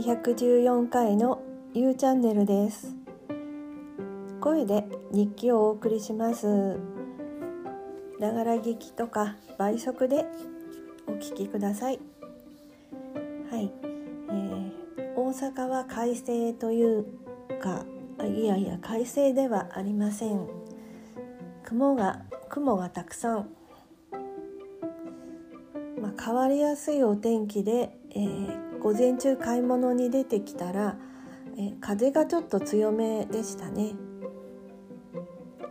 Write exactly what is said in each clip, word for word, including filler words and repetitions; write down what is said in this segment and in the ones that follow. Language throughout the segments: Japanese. だいひゃくじゅうよんかいのゆうチャンネルです。声で日記をお送りします。ながら聞きとか倍速でお聞きください。はい、えー、大阪は快晴というかいやいや快晴ではありません。雲が雲がたくさん、まあ、変わりやすいお天気で、えー、午前中買い物に出てきたら、えー、風がちょっと強めでしたね。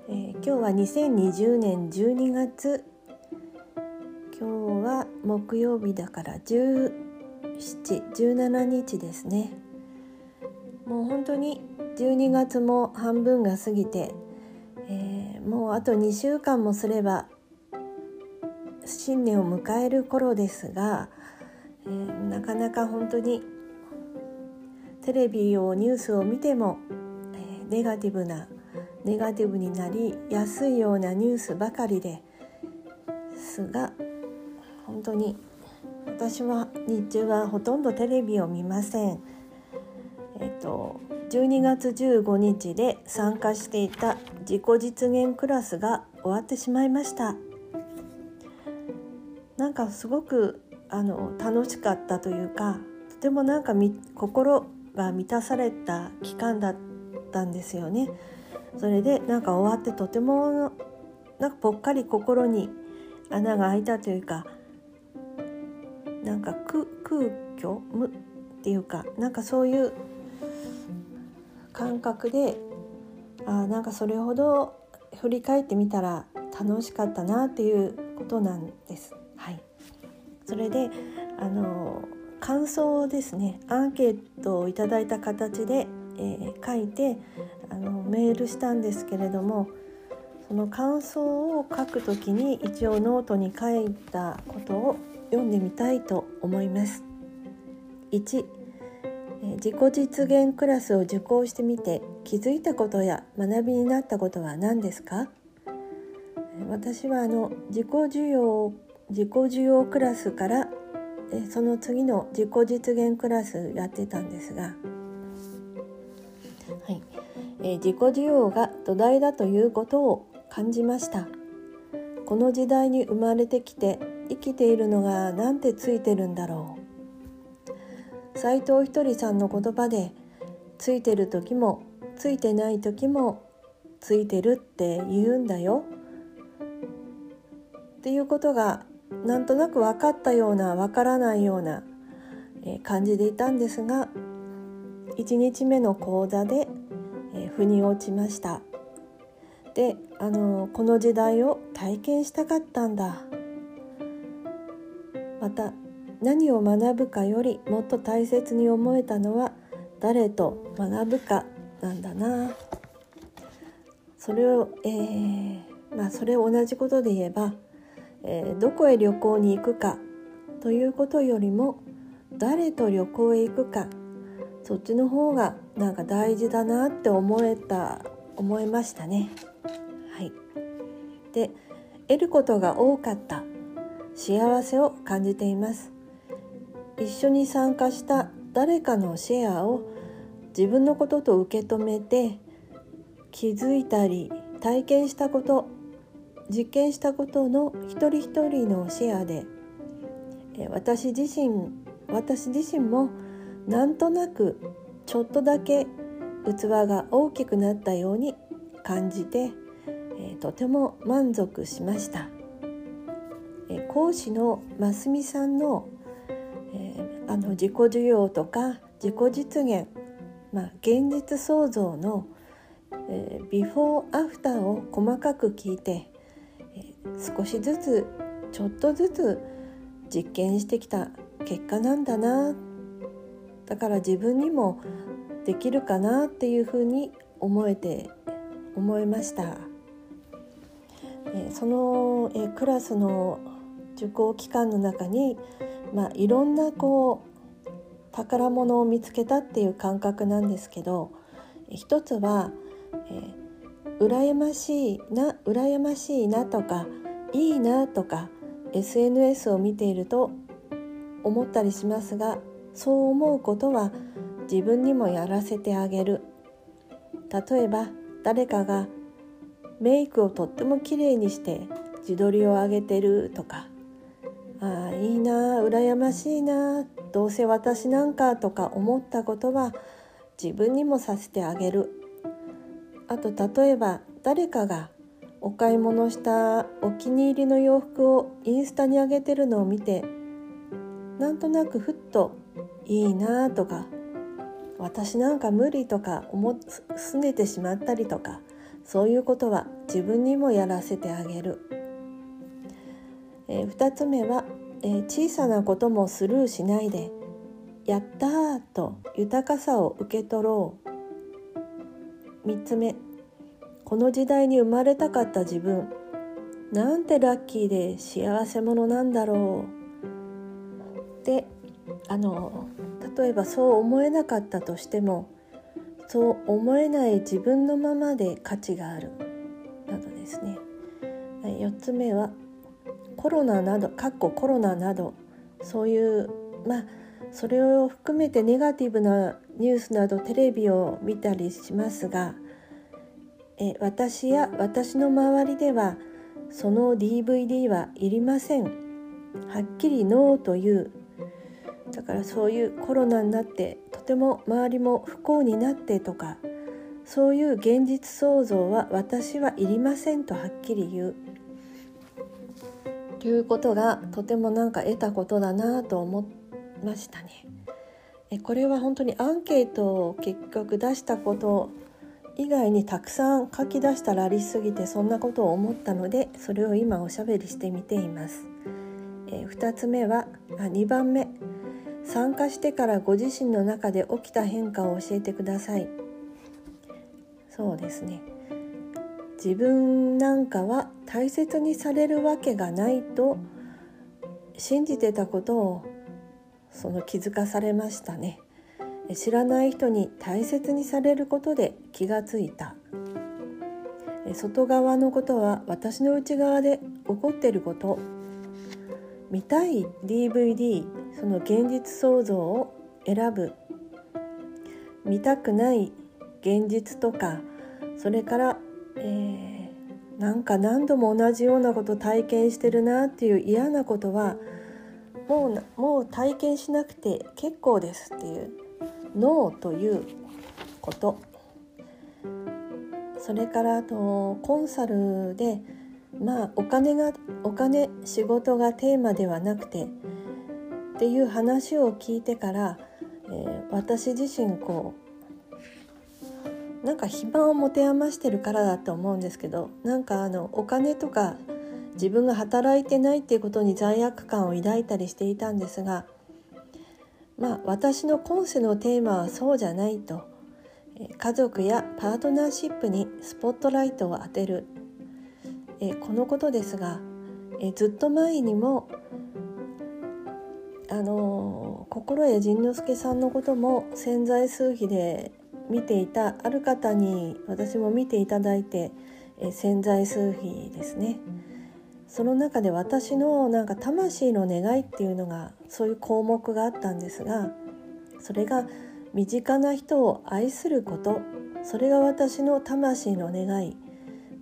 えー、今日はにせんにじゅうねんじゅうにがつ、今日は木曜日だからじゅうななにちですね。もう本当にじゅうにがつも半分が過ぎて、えー、もうあとにしゅうかんもすれば新年を迎える頃ですが、えー、なかなか本当にテレビをニュースを見ても、えー、ネガティブなネガティブになりやすいようなニュースばかりですが、本当に私は日中はほとんどテレビを見ません。えっとじゅうにがつじゅうごにちで参加していた自己実現クラスが終わってしまいました。なんかすごくあの楽しかったというか、とてもなんかみ心が満たされた期間だったんですよね。それでなんか終わってとてもなんかぽっかり心に穴が開いたというか、なんか空虚無っていうか、なんかそういう感覚で、あなんかそれほど振り返ってみたら楽しかったなっていうことなんです。はい。それであの感想をですね、アンケートをいただいた形で、えー、書いてあのメールしたんですけれども、その感想を書くときに一応ノートに書いたことを読んでみたいと思います。いち、自己実現クラスを受講してみて気づいたことや学びになったことは何ですか？私はあの自己需要自己需要クラスからその次の自己実現クラスやってたんですが、はい、え自己需要が土台だということを感じました。この時代に生まれてきて生きているのがなんてついてるんだろう。斉藤ひとりさんの言葉で、ついてる時もついてない時もついてるって言うんだよっていうことがなんとなく分かったような分からないような感じでいたんですが、いちにちめの講座で腑に落ちました。で、あのこの時代を体験したかったんだ。また何を学ぶかよりもっと大切に思えたのは誰と学ぶかなんだな。それを、えーまあ、それを同じことで言えば、えー、どこへ旅行に行くかということよりも誰と旅行へ行くか、そっちの方がなんか大事だなって思えた思えましたね。はい。で、得ることが多かった。幸せを感じています。一緒に参加した誰かのシェアを自分のことと受け止めて、気づいたり体験したこと、実験したことの一人一人のシェアで、私自身、私自身もなんとなくちょっとだけ器が大きくなったように感じて、とても満足しました。講師のますみさんの、えー、あの自己需要とか自己実現、まあ、現実創造の、えー、ビフォーアフターを細かく聞いて、えー、少しずつちょっとずつ実験してきた結果なんだな。だから自分にもできるかなっていうふうに思えて思いました。えー、その、えー、クラスの受講期間の中に、まあ、いろんなこう宝物を見つけたっていう感覚なんですけど、一つは、えー、羨ましいな羨ましいなとかいいなとか エスエヌエス を見ていると思ったりしますが、そう思うことは自分にもやらせてあげる。例えば誰かがメイクをとってもきれいにして自撮りを上げてるとか、ああいいな、羨ましいな、どうせ私なんかとか思ったことは自分にもさせてあげる。あと例えば誰かがお買い物したお気に入りの洋服をインスタに上げてるのを見て、なんとなくふっといいなとか、私なんか無理とか思すねてしまったりとか、そういうことは自分にもやらせてあげる。えー、ふたつめは、えー、小さなこともスルーしないで、やったーと豊かさを受け取ろう。みっつめ、この時代に生まれたかった自分、なんてラッキーで幸せ者なんだろう。で、あの例えばそう思えなかったとしても、そう思えない自分のままで価値があるなどですね。よっつめはコロナなど、かっこコロナなど、そういうまあそれを含めてネガティブなニュースなどテレビを見たりしますが、え私や私の周りではその ディーブイディー はいりません、はっきりノーという。だからそういうコロナになってとても周りも不幸になってとか、そういう現実創造は私はいりませんとはっきり言うということが、とてもなんか得たことだなと思いましたね。えこれは本当にアンケートを結局出したこと以外にたくさん書き出したらありすぎて、そんなことを思ったので、それを今おしゃべりしてみています。えふたつめは、あにばんめ、参加してからご自身の中で起きた変化を教えてください。そうですね、自分なんかは大切にされるわけがないと信じてたことをその気づかされましたね。知らない人に大切にされることで気がついた。外側のことは私の内側で起こっていること。見たい ディーブイディー、 その現実創造を選ぶ。見たくない現実とか、それから、えー、なんか何度も同じようなこと体験してるなっていう嫌なことはもう、もう体験しなくて結構ですっていうノーということ。それからあとコンサルで、まあお金がお金仕事がテーマではなくてっていう話を聞いてから、えー、私自身こうなんか暇を持て余してるからだと思うんですけど、なんかあのお金とか自分が働いてないっていうことに罪悪感を抱いたりしていたんですが、まあ私の今世のテーマはそうじゃないと。家族やパートナーシップにスポットライトを当てる、えこのことですが、えずっと前にもあの心得仁之助さんのことも潜在数比で見ていたある方に私も見ていただいて、え潜在数比ですね、その中で私のなんか魂の願いっていうのが、そういう項目があったんですが、それが身近な人を愛すること、それが私の魂の願い、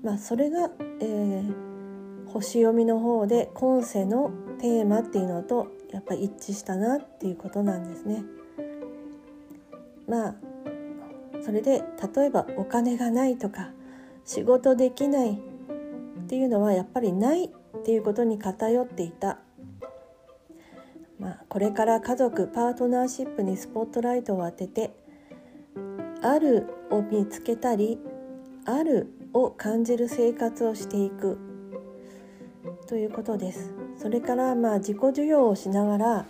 まあ、それが、えー、星読みの方で今世のテーマっていうのとやっぱり一致したなっていうことなんですね。まあそれで例えばお金がないとか仕事できないっていうのはやっぱりないっていうことに偏っていた。まあ、これから家族パートナーシップにスポットライトを当てて、あるを見つけたりあるを感じる生活をしていくということです。それからまあ自己需要をしながら、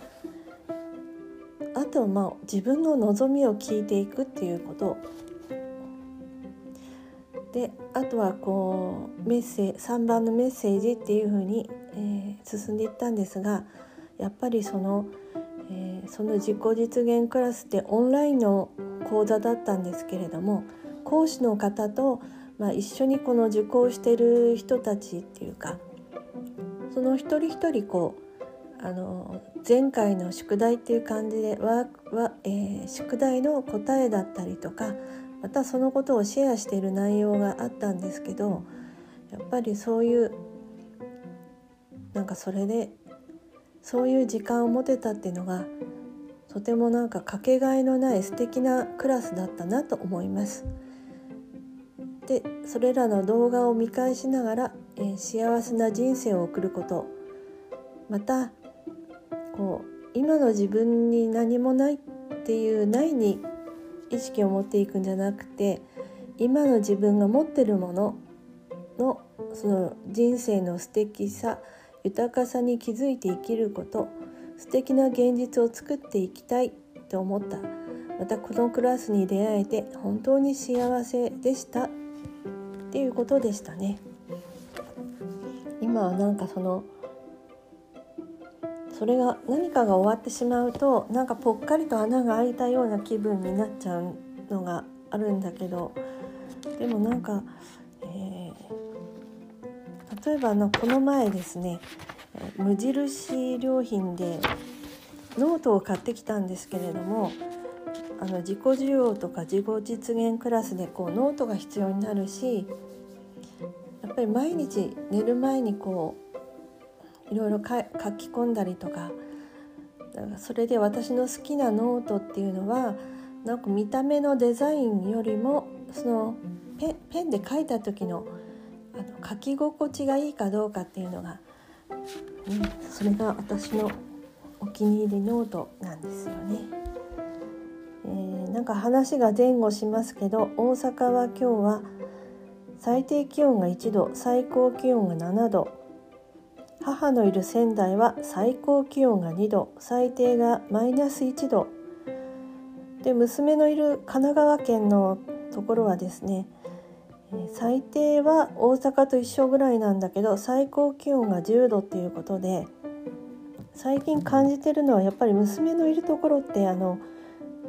あとまあ自分の望みを聞いていくっていうことで、あとはこうメッセージ、さんばんのメッセージっていうふうに、えー、進んでいったんですが、やっぱりその、えー、その自己実現クラスってオンラインの講座だったんですけれども、講師の方と、まあ、一緒にこの受講している人たちっていうか、その一人一人こあの前回の宿題っていう感じでワークは、えー、宿題の答えだったりとか、またそのことをシェアしている内容があったんですけど、やっぱりそういうなんかそれでそういう時間を持てたっていうのがとてもなんかかけがえのない素敵なクラスだったなと思います。で、それらの動画を見返しながら、えー、幸せな人生を送ること、またこう今の自分に何もないっていうないに意識を持っていくんじゃなくて、今の自分が持ってるもののその人生の素敵さ、豊かさに気づいて生きること、素敵な現実を作っていきたいと思った。またこのクラスに出会えて本当に幸せでしたっていうことでしたね。今はなんかそのそれが何かが終わってしまうと、なんかぽっかりと穴が開いたような気分になっちゃうのがあるんだけど、でもなんか、えー、例えばのこの前ですね、無印良品でノートを買ってきたんですけれども、あの自己需要とか自己実現クラスでこうノートが必要になるし、やっぱり毎日寝る前にこういろいろ書き込んだりとか、それで私の好きなノートっていうのはなんか見た目のデザインよりもその ペ, ペンで書いた時 の, あの書き心地がいいかどうかっていうのが、うん、それが私のお気に入りノートなんですよね、えー、なんか話が前後しますけど、大阪は今日は最低気温がいちど、最高気温がななど、母のいる仙台は最高気温がにど、最低がマイナスいちどで、娘のいる神奈川県のところはですね、最低は大阪と一緒ぐらいなんだけど、最高気温がじゅうどっていうことで、最近感じてるのはやっぱり娘のいるところってあの、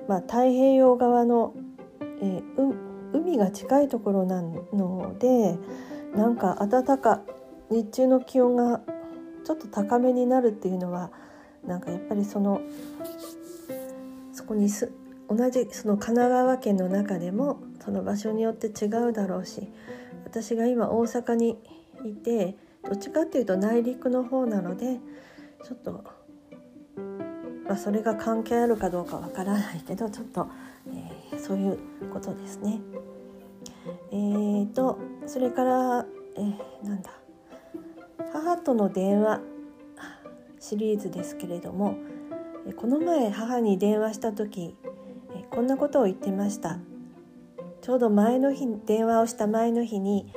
まあ、太平洋側の、えー、う海が近いところなので、なんか暖か日中の気温がちょっと高めになるっていうのは、なんかやっぱりそのそこにす同じその神奈川県の中でもその場所によって違うだろうし、私が今大阪にいてどっちかっていうと内陸の方なので、ちょっと、まあ、それが関係あるかどうかわからないけど、ちょっと、えー、そういうことですね。えーとそれから、えー、なんだ母との電話シリーズですけれども、この前母に電話した時こんなことを言ってました。ちょうど前の日、電話をした前の日に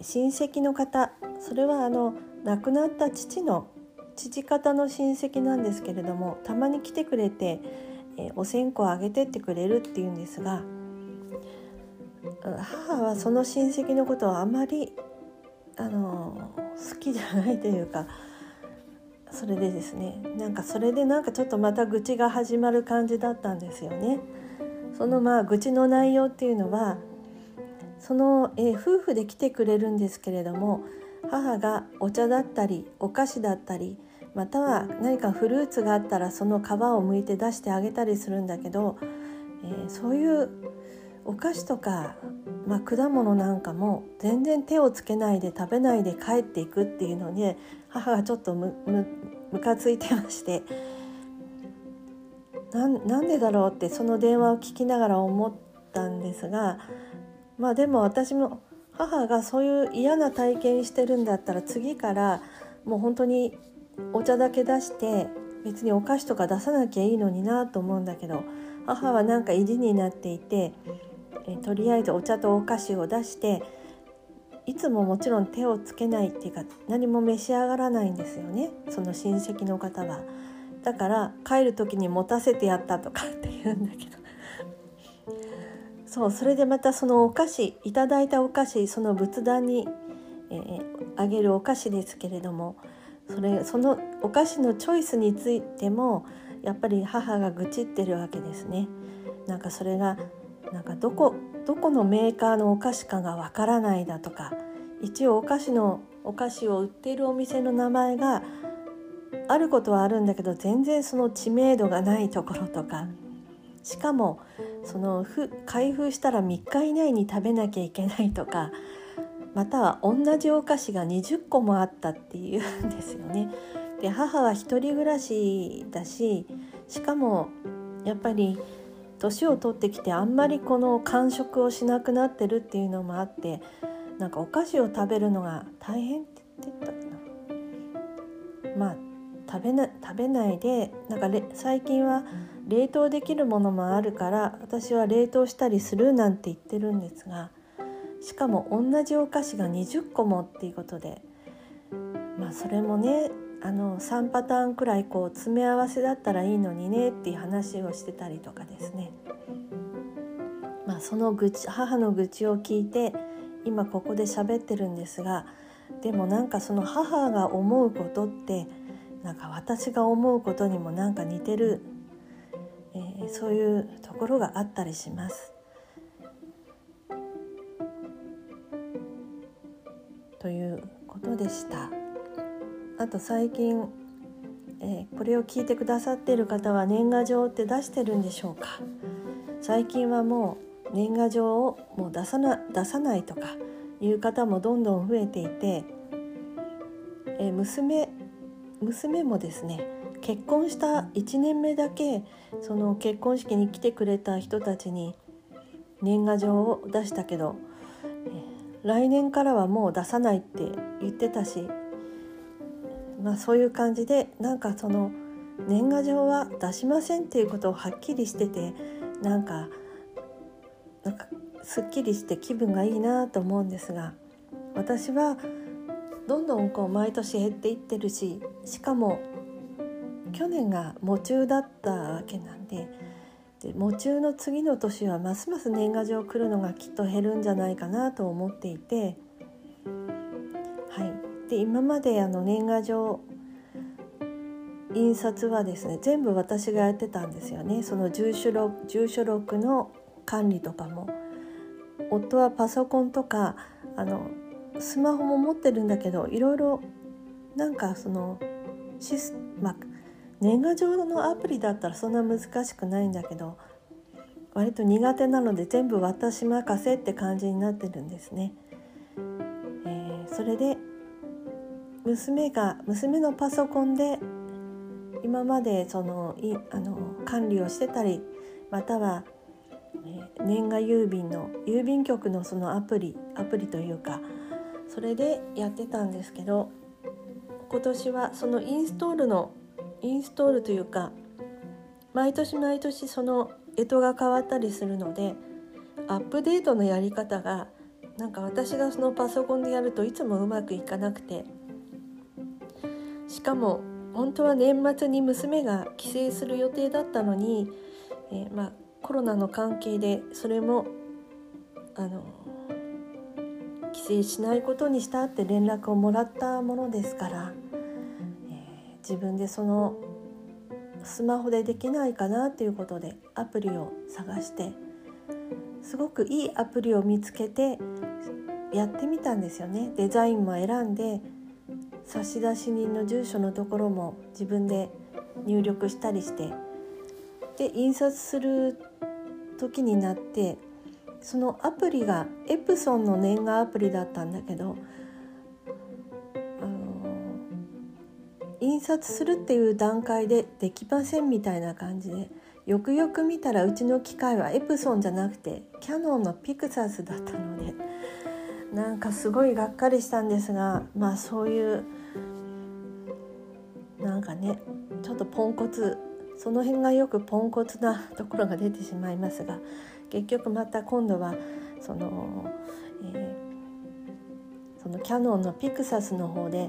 親戚の方、それはあの亡くなった父の父方の親戚なんですけれども、たまに来てくれてお線香をあげてってくれるっていうんですが、母はその親戚のことをあまりあの好きじゃないというか、それでですね、なんかそれでなんかちょっとまた愚痴が始まる感じだったんですよね。そのまあ愚痴の内容っていうのは、その、えー、夫婦で来てくれるんですけれども、母がお茶だったりお菓子だったり、または何かフルーツがあったらその皮を剥いて出してあげたりするんだけど、えー、そういうお菓子とか、まあ、果物なんかも全然手をつけないで食べないで帰っていくっていうのに、母がちょっと む, む, むかついてまして、な ん, なんでだろうってその電話を聞きながら思ったんですが、まあでも私も母がそういう嫌な体験してるんだったら、次からもう本当にお茶だけ出して別にお菓子とか出さなきゃいいのになと思うんだけど、母はなんか意地になっていて、えとりあえずお茶とお菓子を出して、いつももちろん手をつけないっていうか何も召し上がらないんですよね、その親戚の方は。だから帰る時に持たせてやったとかって言うんだけどそう、それでまたそのお菓子、いただいたお菓子、その仏壇に、えー、あげるお菓子ですけれども、それそのお菓子のチョイスについてもやっぱり母が愚痴ってるわけですね。なんかそれがなんかどこどこのメーカーのお菓子かがわからないだとか、一応お菓子のお菓子を売っているお店の名前があることはあるんだけど、全然その知名度がないところとか、しかもそのふ開封したらみっか以内に食べなきゃいけないとか、または同じお菓子がにじゅっこもあったっていうんですよね。で、母は一人暮らしだし、しかもやっぱり年を取ってきてあんまりこの間食をしなくなってるっていうのもあって、なんかお菓子を食べるのが大変って言ってたかな。まあ食べな、食べないで、なんか最近は冷凍できるものもあるから私は冷凍したりするなんて言ってるんですが、しかも同じお菓子がにじゅっこもっていうことで、まあそれもね、あのさんパターンくらいこう詰め合わせだったらいいのにねっていう話をしてたりとかですね、まあ、その愚痴、母の愚痴を聞いて今ここで喋ってるんですが、でもなんかその母が思うことってなんか私が思うことにもなんか似てる、えー、そういうところがあったりします。ということでした。あと最近、えー、これを聞いてくださっている方は年賀状って出してるんでしょうか。最近はもう年賀状をもう出さな、出さないとかいう方もどんどん増えていて、えー、娘娘もですね、結婚したいちねんめだけその結婚式に来てくれた人たちに年賀状を出したけど、えー、来年からはもう出さないって言ってたし、まあ、そういう感じでなんかその年賀状は出しませんっていうことをはっきりしてて、なんかなんかすっきりして気分がいいなと思うんですが、私はどんどんこう毎年減っていってるし、しかも去年が喪中だったわけなんで、で喪中の次の年はますます年賀状来るのがきっと減るんじゃないかなと思っていて、はい、で今まであの年賀状印刷はですね、全部私がやってたんですよね。その住所録、住所録の管理とかも、夫はパソコンとかあのスマホも持ってるんだけど、いろいろなんかそのシス、まあ、年賀状のアプリだったらそんな難しくないんだけど、割と苦手なので全部私任せって感じになってるんですね、えー、それで娘が娘のパソコンで今までそのいあの管理をしてたり、または、えー、年賀郵便の郵便局のそのアプリアプリというか、それでやってたんですけど、今年はそのインストールのインストールというか、毎年毎年その干支が変わったりするので、アップデートのやり方がなんか私がそのパソコンでやるといつもうまくいかなくて、しかも本当は年末に娘が帰省する予定だったのに、えー、まあコロナの関係でそれもあの帰省しないことにしたって連絡をもらったものですから、えー、自分でそのスマホでできないかなということでアプリを探して、すごくいいアプリを見つけてやってみたんですよね。デザインも選んで、差出人の住所のところも自分で入力したりして、で印刷する時になって、そのアプリがエプソンの年賀アプリだったんだけど、あの印刷するっていう段階でできませんみたいな感じで、よくよく見たらうちの機械はエプソンじゃなくてキャノンのピクサスだったので、なんかすごいがっかりしたんですが、まあそういうなんかね、ちょっとポンコツ、その辺がよくポンコツなところが出てしまいますが、結局また今度はその、えー、そのキヤノンのピクサスの方で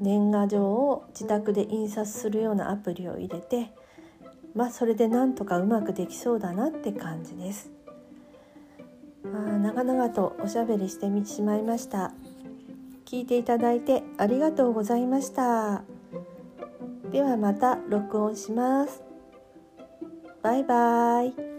年賀状を自宅で印刷するようなアプリを入れて、まあそれでなんとかうまくできそうだなって感じです。あー、長々とおしゃべりしてしまいました。聞いていただいてありがとうございました。ではまた録音します。バイバイ。